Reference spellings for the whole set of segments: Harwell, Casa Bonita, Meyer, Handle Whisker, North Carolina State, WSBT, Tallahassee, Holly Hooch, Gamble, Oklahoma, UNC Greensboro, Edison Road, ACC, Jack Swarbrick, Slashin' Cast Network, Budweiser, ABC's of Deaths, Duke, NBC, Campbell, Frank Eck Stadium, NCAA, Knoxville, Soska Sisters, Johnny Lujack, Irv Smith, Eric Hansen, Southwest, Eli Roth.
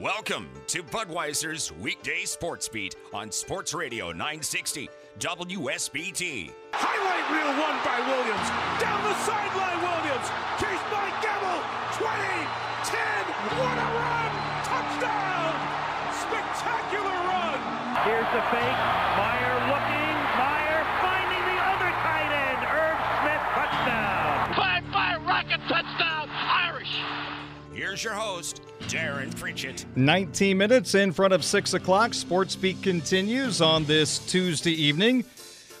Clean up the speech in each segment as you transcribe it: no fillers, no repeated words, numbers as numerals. Welcome to Budweiser's Weekday Sports Beat on Sports Radio 960 WSBT. Highlight reel won by Williams. Down the sideline, Williams. Chased by Gamble. 20, 10, what a run! Touchdown! Spectacular run! Here's the fake. Meyer looking. Meyer finding the other tight end. Irv Smith, touchdown. Fly, rocket, touchdown, Irish. Here's your host, Darren Pritchett. 19 minutes in front of 6 o'clock. Sports Beat continues on this Tuesday evening.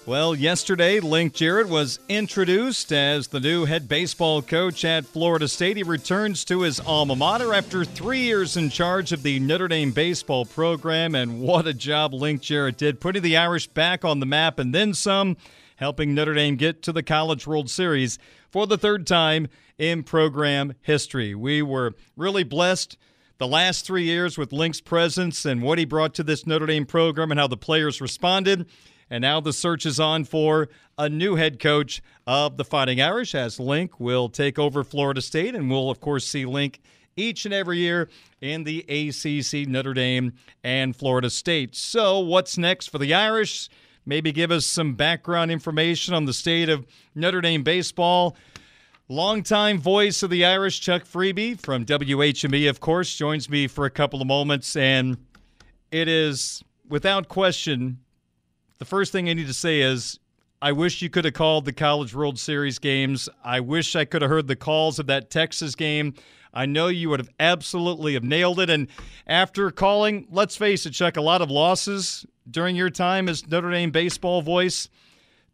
Well, yesterday, Link Jarrett was introduced as the new head baseball coach at Florida State. He returns to his alma mater after 3 years in charge of the Notre Dame baseball program. And what a job Link Jarrett did, putting the Irish back on the map and then some, helping Notre Dame get to the College World Series for the third time in program history. We were really blessed the last 3 years with Link's presence and what he brought to this Notre Dame program and how the players responded. And now the search is on for a new head coach of the Fighting Irish, as Link will take over Florida State. And we'll, of course, see Link each and every year in the ACC, Notre Dame, and Florida State. So what's next for the Irish? Maybe give us some background information on the state of Notre Dame baseball. Longtime voice of the Irish, Chuck Freeby from WHME, of course, joins me for a couple of moments. And it is, without question, the first thing I need to say is, I wish you could have called the College World Series games. I wish I could have heard the calls of that Texas game. I know you would have absolutely have nailed it. And after calling, let's face it, Chuck, a lot of losses during your time as Notre Dame baseball voice,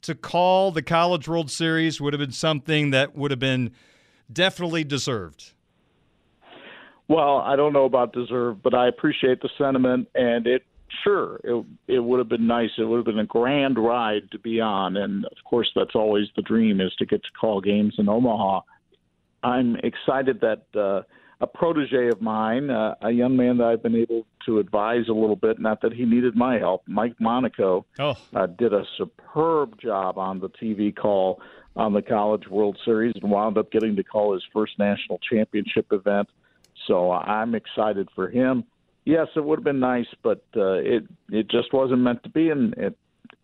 to call the College World Series would have been something that would have been definitely deserved. Well, I don't know about deserved, but I appreciate the sentiment, and it would have been nice. It would have been a grand ride to be on, and of course that's always the dream, is to get to call games in Omaha. I'm excited that a protege of mine, a young man that I've been able to advise a little bit, not that he needed my help, Mike Monaco, did a superb job on the TV call on the College World Series and wound up getting to call his first national championship event. So I'm excited for him. Yes, it would have been nice, but it just wasn't meant to be, and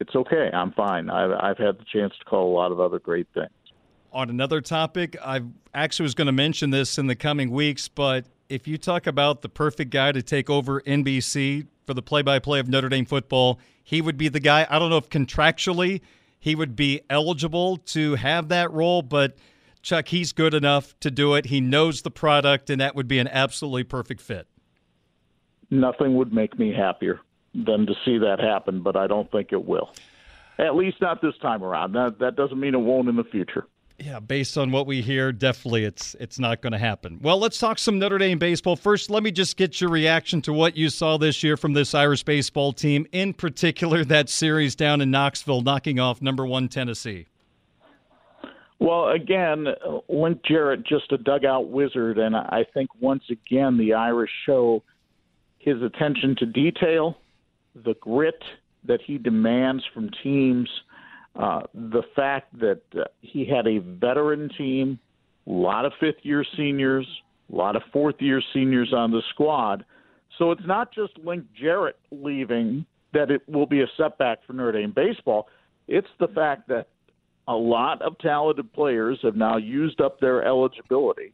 it's okay. I'm fine. I've had the chance to call a lot of other great things. On another topic, I actually was going to mention this in the coming weeks, but if you talk about the perfect guy to take over NBC for the play-by-play of Notre Dame football, he would be the guy. I don't know if contractually he would be eligible to have that role, but Chuck, he's good enough to do it. He knows the product, and that would be an absolutely perfect fit. Nothing would make me happier than to see that happen, but I don't think it will. At least not this time around. That doesn't mean it won't in the future. Yeah, based on what we hear, definitely it's not going to happen. Well, let's talk some Notre Dame baseball. First, let me just get your reaction to what you saw this year from this Irish baseball team, in particular that series down in Knoxville, knocking off number one Tennessee. Well, again, Link Jarrett, just a dugout wizard, and I think once again the Irish show his attention to detail, the grit that he demands from teams, the fact that he had a veteran team, a lot of fifth-year seniors, a lot of fourth-year seniors on the squad. So it's not just Link Jarrett leaving that it will be a setback for Notre Dame baseball. It's the fact that a lot of talented players have now used up their eligibility,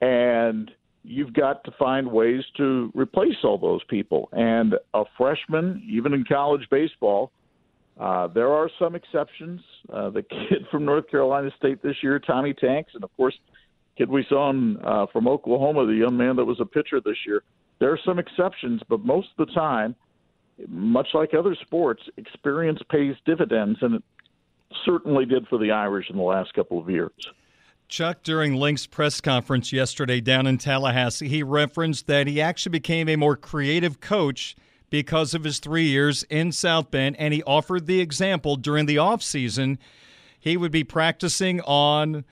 and you've got to find ways to replace all those people. And a freshman, even in college baseball, there are some exceptions. The kid from North Carolina State this year, Tommy Tanks, and, of course, the kid we saw from Oklahoma, the young man that was a pitcher this year. There are some exceptions, but most of the time, much like other sports, experience pays dividends, and it certainly did for the Irish in the last couple of years. Chuck, during Link's press conference yesterday down in Tallahassee, he referenced that he actually became a more creative coach because of his 3 years in South Bend, and he offered the example during the offseason. He would be practicing on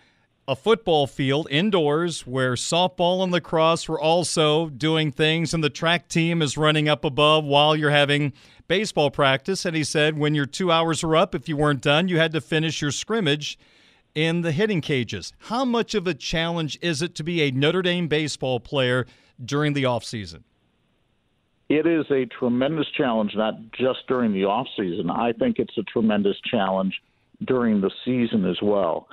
a football field indoors where softball and lacrosse were also doing things, and the track team is running up above while you're having baseball practice. And he said when your 2 hours were up, if you weren't done, you had to finish your scrimmage in the hitting cages. How much of a challenge is it to be a Notre Dame baseball player during the offseason? It is a tremendous challenge, not just during the offseason. I think it's a tremendous challenge during the season as well.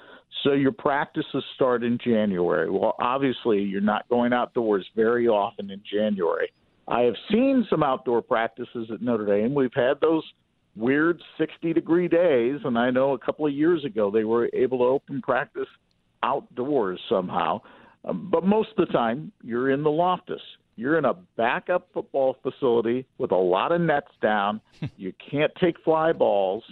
So your practices start in January. Well, obviously, you're not going outdoors very often in January. I have seen some outdoor practices at Notre Dame. We've had those weird 60-degree days, and I know a couple of years ago they were able to open practice outdoors somehow. But most of the time, you're in the Loftus. You're in a backup football facility with a lot of nets down. You can't take fly balls.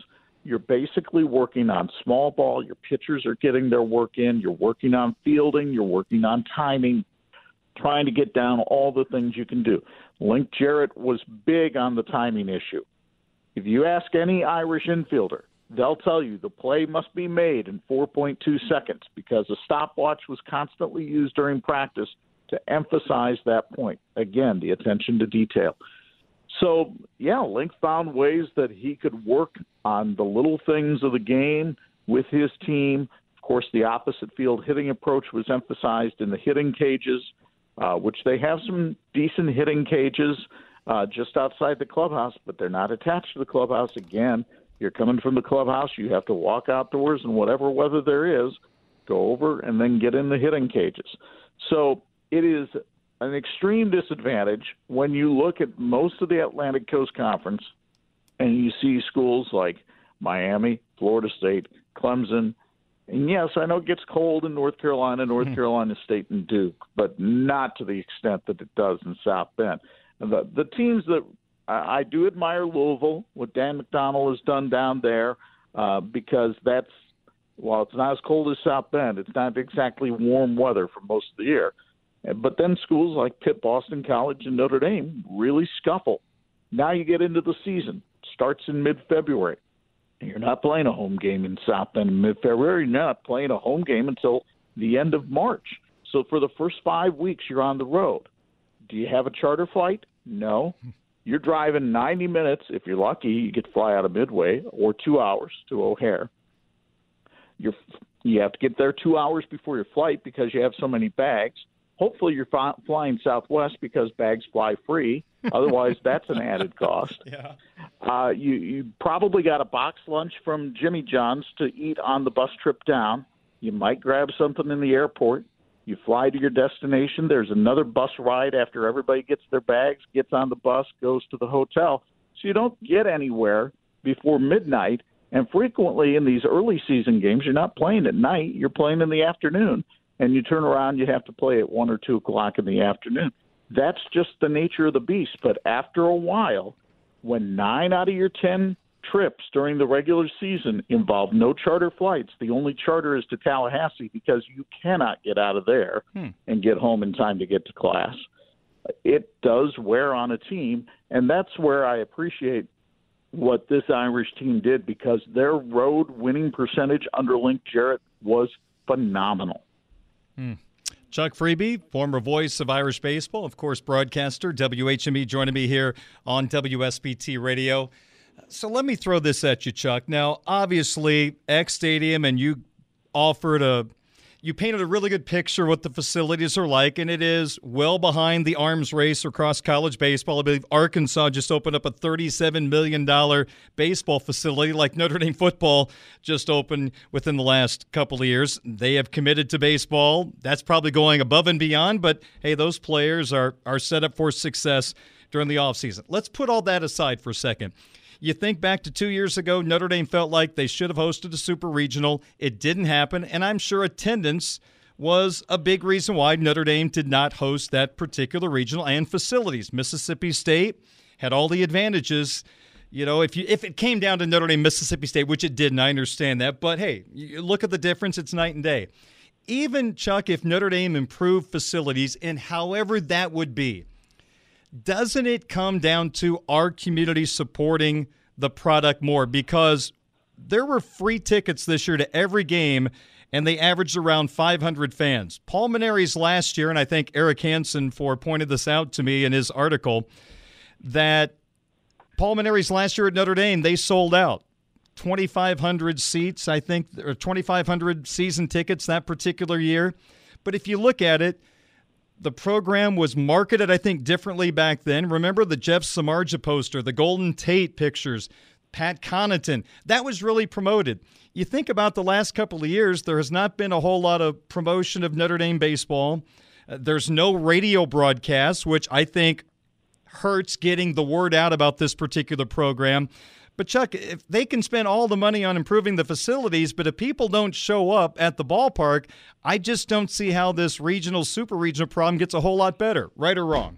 You're basically working on small ball. Your pitchers are getting their work in. You're working on fielding. You're working on timing, trying to get down all the things you can do. Link Jarrett was big on the timing issue. If you ask any Irish infielder, they'll tell you the play must be made in 4.2 seconds because a stopwatch was constantly used during practice to emphasize that point. Again, the attention to detail. So, yeah, Link found ways that he could work on the little things of the game with his team. Of course, the opposite field hitting approach was emphasized in the hitting cages, which they have some decent hitting cages just outside the clubhouse, but they're not attached to the clubhouse. Again, you're coming from the clubhouse. You have to walk outdoors in whatever weather there is, go over, and then get in the hitting cages. So it is an extreme disadvantage when you look at most of the Atlantic Coast Conference and you see schools like Miami, Florida State, Clemson. And yes, I know it gets cold in North Carolina, North Carolina State, and Duke, but not to the extent that it does in South Bend. The teams that I do admire, Louisville, what Dan McDonnell has done down there, because that's, while it's not as cold as South Bend, it's not exactly warm weather for most of the year. But then schools like Pitt, Boston College, and Notre Dame really scuffle. Now you get into the season. Starts in mid-February. You're not playing a home game in South Bend in mid-February. You're not playing a home game until the end of March. So for the first 5 weeks, you're on the road. Do you have a charter flight? No. You're driving 90 minutes. If you're lucky, you get to fly out of Midway, or 2 hours to O'Hare. You have to get there 2 hours before your flight because you have so many bags. Hopefully you're flying Southwest because bags fly free. Otherwise, that's an added cost. Yeah. You probably got a box lunch from Jimmy John's to eat on the bus trip down. You might grab something in the airport. You fly to your destination. There's another bus ride after everybody gets their bags, gets on the bus, goes to the hotel. So you don't get anywhere before midnight. And frequently in these early season games, you're not playing at night. You're playing in the afternoon. And you turn around, you have to play at 1 or 2 o'clock in the afternoon. That's just the nature of the beast. But after a while, when 9 out of your 10 trips during the regular season involve no charter flights, the only charter is to Tallahassee because you cannot get out of there and get home in time to get to class. It does wear on a team, and that's where I appreciate what this Irish team did because their road winning percentage under Link Jarrett was phenomenal. Chuck Freeby, former voice of Irish baseball, of course, broadcaster, WHME, joining me here on WSBT Radio. So let me throw this at you, Chuck. Now, obviously, X Stadium, and you you painted a really good picture of what the facilities are like, and it is well behind the arms race across college baseball. I believe Arkansas just opened up a $37 million baseball facility like Notre Dame football just opened within the last couple of years. They have committed to baseball. That's probably going above and beyond, but, hey, those players are set up for success during the offseason. Let's put all that aside for a second. You think back to 2 years ago, Notre Dame felt like they should have hosted a super regional. It didn't happen, and I'm sure attendance was a big reason why Notre Dame did not host that particular regional, and facilities. Mississippi State had all the advantages. You know, if it came down to Notre Dame, Mississippi State, which it didn't, I understand that. But, hey, you look at the difference. It's night and day. even, Chuck, if Notre Dame improved facilities, and however that would be, doesn't it come down to our community supporting the product more? Because there were free tickets this year to every game, and they averaged around 500 fans. Paul Maneri's last year, and I think Eric Hansen pointed this out to me in his article, that Paul Maneri's last year at Notre Dame, they sold out 2,500 seats, I think, or 2,500 season tickets that particular year. But if you look at it, the program was marketed, I think, differently back then. Remember the Jeff Samardzija poster, the Golden Tate pictures, Pat Connaughton. That was really promoted. You think about the last couple of years, there has not been a whole lot of promotion of Notre Dame baseball. There's no radio broadcasts, which I think hurts getting the word out about this particular program. But, Chuck, if they can spend all the money on improving the facilities, but if people don't show up at the ballpark, I just don't see how this regional, super-regional problem gets a whole lot better, right or wrong.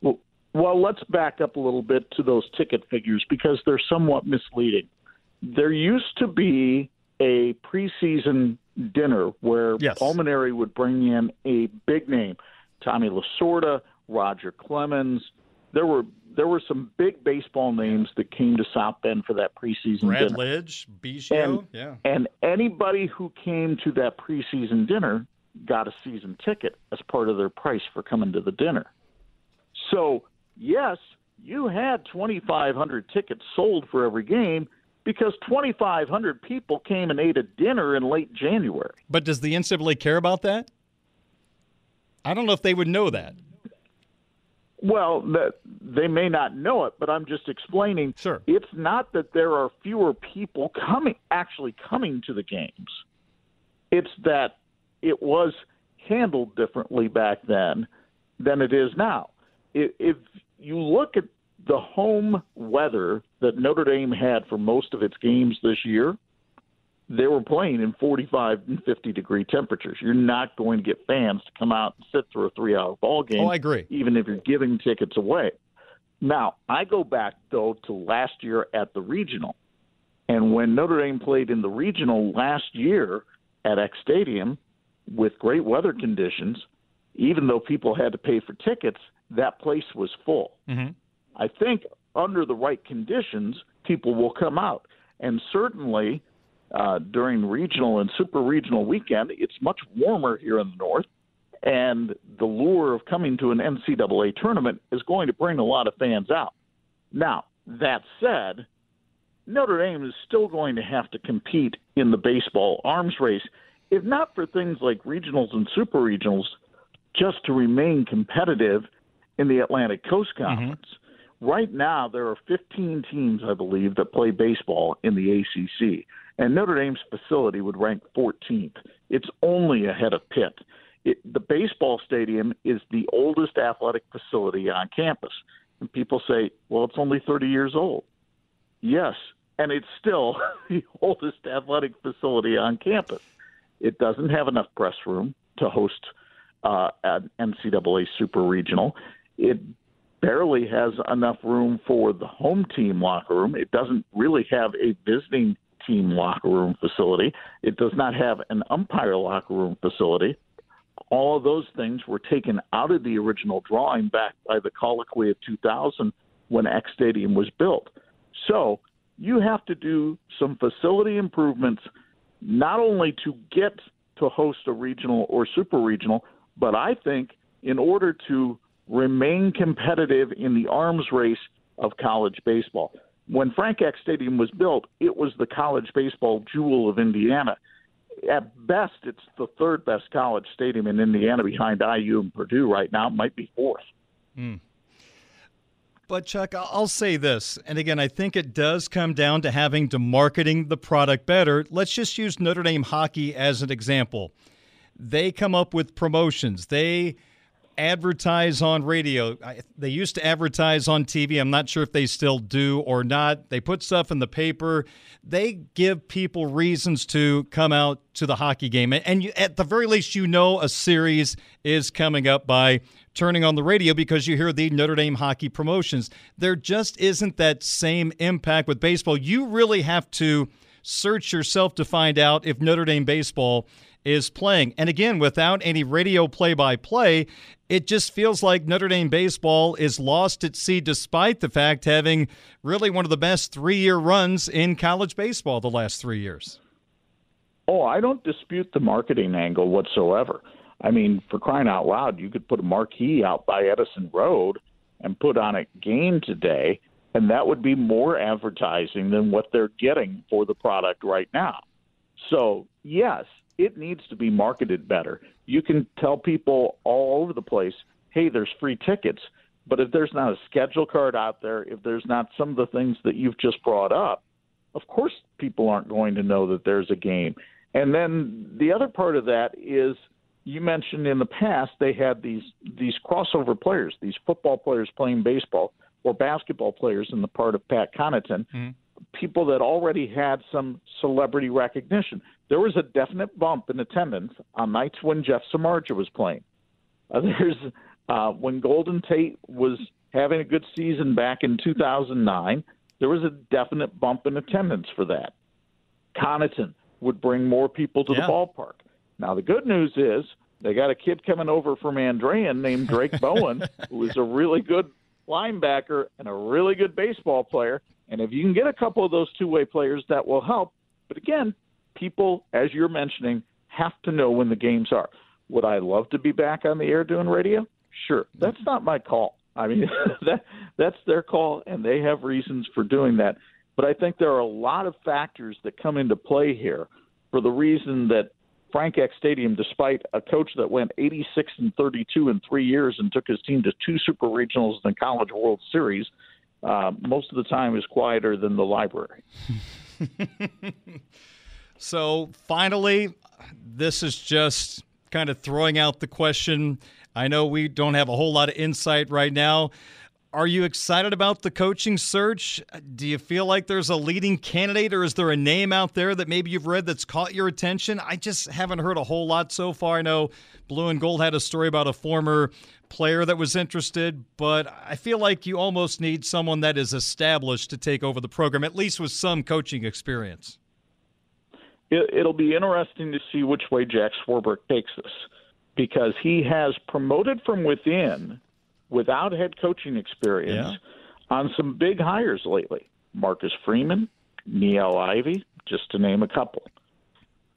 Well, let's back up a little bit to those ticket figures because they're somewhat misleading. There used to be a preseason dinner where Paul Maneri would bring in a big name, Tommy Lasorda, Roger Clemens. There were some big baseball names that came to South Bend for that preseason dinner. Brad Lidge, Biggio, and anybody who came to that preseason dinner got a season ticket as part of their price for coming to the dinner. So, yes, you had 2,500 tickets sold for every game because 2,500 people came and ate a dinner in late January. But does the NCAA care about that? I don't know if they would know that. Well, they may not know it, but I'm just explaining. Sure. It's not that there are fewer people coming to the games. It's that it was handled differently back then than it is now. If you look at the home weather that Notre Dame had for most of its games this year, they were playing in 45 and 50-degree temperatures. You're not going to get fans to come out and sit through a 3-hour ball game. Oh, I agree. Even if you're giving tickets away. Now, I go back, though, to last year at the regional. And when Notre Dame played in the regional last year at X Stadium with great weather conditions, even though people had to pay for tickets, that place was full. Mm-hmm. I think under the right conditions, people will come out. And certainly during regional and super-regional weekend, it's much warmer here in the north, and the lure of coming to an NCAA tournament is going to bring a lot of fans out. Now, that said, Notre Dame is still going to have to compete in the baseball arms race, if not for things like regionals and super-regionals, just to remain competitive in the Atlantic Coast Conference. Mm-hmm. Right now, there are 15 teams, I believe, that play baseball in the ACC. And Notre Dame's facility would rank 14th. It's only ahead of Pitt. The baseball stadium is the oldest athletic facility on campus. And people say, well, it's only 30 years old. Yes, and it's still the oldest athletic facility on campus. It doesn't have enough press room to host an NCAA Super Regional. It barely has enough room for the home team locker room. It doesn't really have a visiting team locker room facility. It does not have an umpire locker room facility. All of those things were taken out of the original drawing back by the colloquy of 2000 when X Stadium was built. So you have to do some facility improvements, not only to get to host a regional or super regional, but I think in order to remain competitive in the arms race of college baseball. When Frank Eck Stadium was built, it was the college baseball jewel of Indiana. At best, it's the third best college stadium in Indiana behind IU and Purdue right now. It might be fourth. Mm. But, Chuck, I'll say this, and again, I think it does come down to having to marketing the product better. Let's just use Notre Dame hockey as an example. They come up with promotions. They advertise on radio. They used to advertise on TV. I'm not sure if they still do or not. They put stuff in the paper. They give people reasons to come out to the hockey game. And you, at the very least, you know a series is coming up by turning on the radio because you hear the Notre Dame hockey promotions. There just isn't that same impact with baseball. You really have to search yourself to find out if Notre Dame baseball is playing. And again, without any radio play-by-play, it just feels like Notre Dame baseball is lost at sea, despite the fact having really one of the best three-year runs in college baseball the last 3 years. Oh, I don't dispute the marketing angle whatsoever. I mean, for crying out loud, you could put a marquee out by Edison Road and put on a game today, and that would be more advertising than what they're getting for the product right now. So, yes, it needs to be marketed better. You can tell people all over the place, hey, there's free tickets. But if there's not a schedule card out there, if there's not some of the things that you've just brought up, of course people aren't going to know that there's a game. And then the other part of that is, you mentioned in the past they had these crossover players, these football players playing baseball or basketball players in the part of Pat Connaughton, people that already had some celebrity recognition. There was a definite bump in attendance on nights when Jeff Samardzija was playing. When Golden Tate was having a good season back in 2009, there was a definite bump in attendance for that. Connaughton would bring more people to the ballpark. Now, the good news is they got a kid coming over from Andrean named Drake Bowen, who is a really good linebacker and a really good baseball player. And if you can get a couple of those two-way players, that will help. But again, people, as you're mentioning, have to know when the games are. Would I love to be back on the air doing radio? Sure. That's not my call. I mean, that's their call, and they have reasons for doing that. But I think there are a lot of factors that come into play here for the reason that Frank Eck Stadium, despite a coach that went 86-32 in 3 years and took his team to 2 Super Regionals and the College World Series, most of the time is quieter than the library. So finally, this is just kind of throwing out the question. I know we don't have a whole lot of insight right now. Are you excited about the coaching search? Do you feel like there's a leading candidate, or is there a name out there that maybe you've read that's caught your attention? I just haven't heard a whole lot so far. I know Blue and Gold had a story about a former player that was interested, but I feel like you almost need someone that is established to take over the program, at least with some coaching experience. It'll be interesting to see which way Jack Swarbrick takes this, because he has promoted from within – without head coaching experience, on some big hires lately. Marcus Freeman, Neil Ivey, just to name a couple.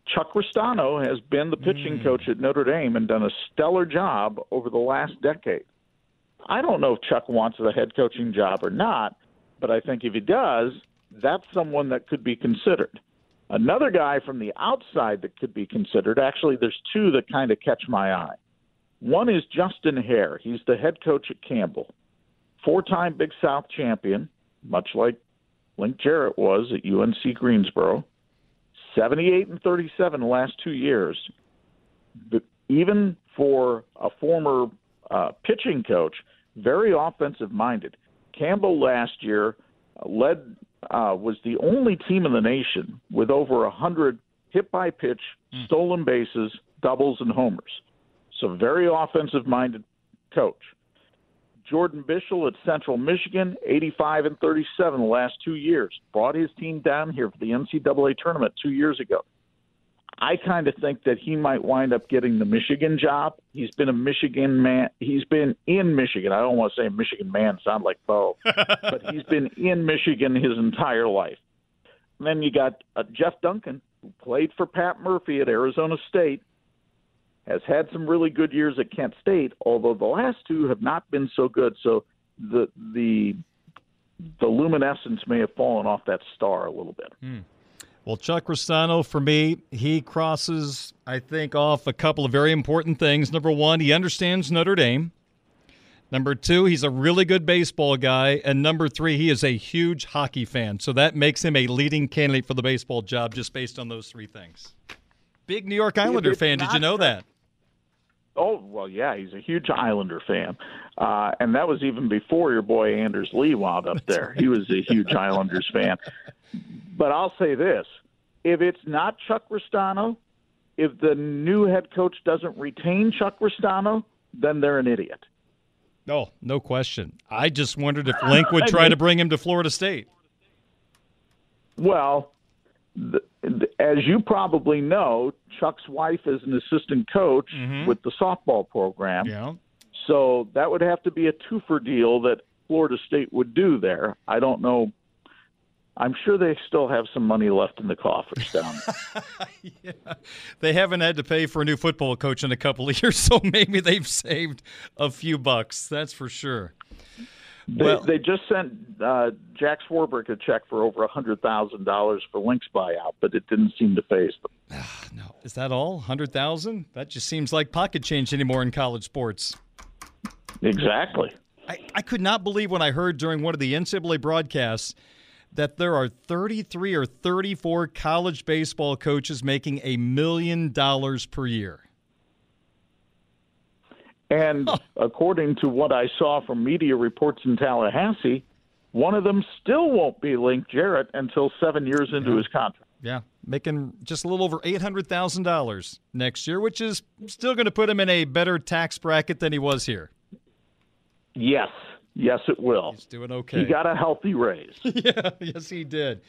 Chuck Ristano has been the pitching coach at Notre Dame and done a stellar job over the last decade. I don't know if Chuck wants the head coaching job or not, but I think if he does, that's someone that could be considered. Another guy from the outside that could be considered, actually there's two that kind of catch my eye. One is Justin Hare. He's the head coach at Campbell, 4-time Big South champion, much like Link Jarrett was at UNC Greensboro, 78-37 the last 2 years. But even for a former pitching coach, very offensive-minded. Campbell last year was the only team in the nation with over 100 hit-by-pitch, stolen bases, doubles, and homers. So very offensive-minded coach. Jordan Bischel at Central Michigan, 85-37 the last 2 years. Brought his team down here for the NCAA tournament 2 years ago. I kind of think that he might wind up getting the Michigan job. He's been a Michigan man. He's been in Michigan. I don't want to say Michigan man, sound like Bo. But he's been in Michigan his entire life. And then you got Jeff Duncan, who played for Pat Murphy at Arizona State, has had some really good years at Kent State, although the last two have not been so good. So the luminescence may have fallen off that star a little bit. Well, Chuck Ristano, for me, he crosses, I think, off a couple of very important things. Number one, he understands Notre Dame. Number two, he's a really good baseball guy. And number three, he is a huge hockey fan. So that makes him a leading candidate for the baseball job just based on those three things. Big New York Islander fan. Did you know that? Oh, well, yeah, he's a huge Islander fan. And that was even before your boy Anders Lee wound up there. He was a huge Islanders fan. But I'll say this. If it's not Chuck Ristano, if the new head coach doesn't retain Chuck Ristano, then they're an idiot. Oh, no question. I just wondered if Link would try to bring him to Florida State. Well, as you probably know, Chuck's wife is an assistant coach with the softball program. Yeah. So that would have to be a twofer deal that Florida State would do there. I don't know. I'm sure they still have some money left in the coffers down there. Yeah. They haven't had to pay for a new football coach in a couple of years, so maybe they've saved a few bucks. That's for sure. They just sent Jack Swarbrick a check for over $100,000 for Link's buyout, but it didn't seem to phase them. No, is that all? $100,000? That just seems like pocket change anymore in college sports. Exactly. I could not believe when I heard during one of the NCAA broadcasts that there are 33 or 34 college baseball coaches making $1 million per year. And according to what I saw from media reports in Tallahassee, one of them still won't be Link Jarrett until 7 years into his contract. Yeah, making just a little over $800,000 next year, which is still going to put him in a better tax bracket than he was here. Yes. Yes, it will. He's doing okay. He got a healthy raise. Yeah, yes, he did.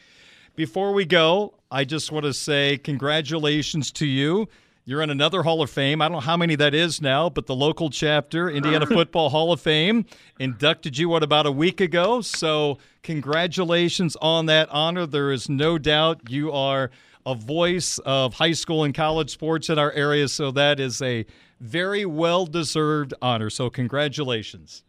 Before we go, I just want to say congratulations to you. You're in another Hall of Fame. I don't know how many that is now, but the local chapter, Indiana Football Hall of Fame, inducted you, about a week ago? So congratulations on that honor. There is no doubt you are a voice of high school and college sports in our area, so that is a very well-deserved honor. So congratulations.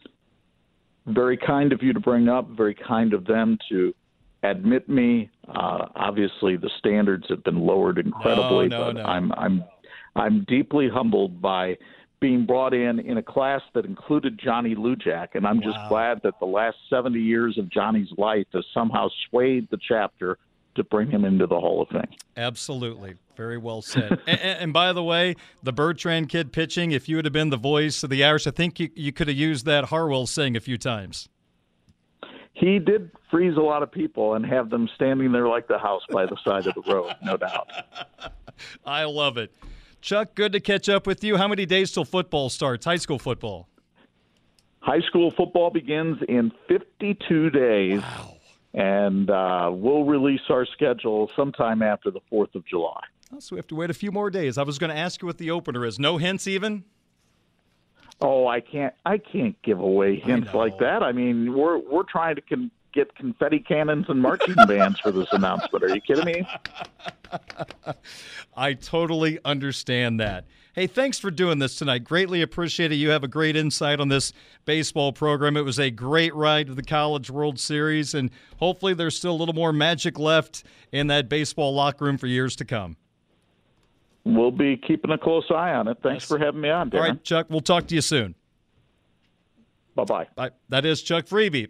Very kind of you to bring up, very kind of them to admit me. Obviously, the standards have been lowered incredibly, but I'm deeply humbled by being brought in a class that included Johnny Lujack, and I'm just glad that the last 70 years of Johnny's life has somehow swayed the chapter to bring him into the Hall of Fame. Absolutely. Very well said. and by the way, the Bertrand kid pitching, if you would have been the voice of the Irish, I think you could have used that Harwell saying a few times. He did freeze a lot of people and have them standing there like the house by the side of the road, no doubt. I love it. Chuck, good to catch up with you. How many days till football starts, high school football? High school football begins in 52 days. Wow. And we'll release our schedule sometime after the 4th of July. Oh, so we have to wait a few more days. I was going to ask you what the opener is. No hints even? Oh, I can't give away hints like that. I mean, we're trying to get confetti cannons and marching bands for this announcement. Are you kidding me? I totally understand that. Hey, thanks for doing this tonight. Greatly appreciate it. You have a great insight on this baseball program. It was a great ride to the College World Series, and hopefully there's still a little more magic left in that baseball locker room for years to come. We'll be keeping a close eye on it. Thanks for having me on, Darren. All right, Chuck, we'll talk to you soon. Bye-bye. Bye. That is Chuck Freeby.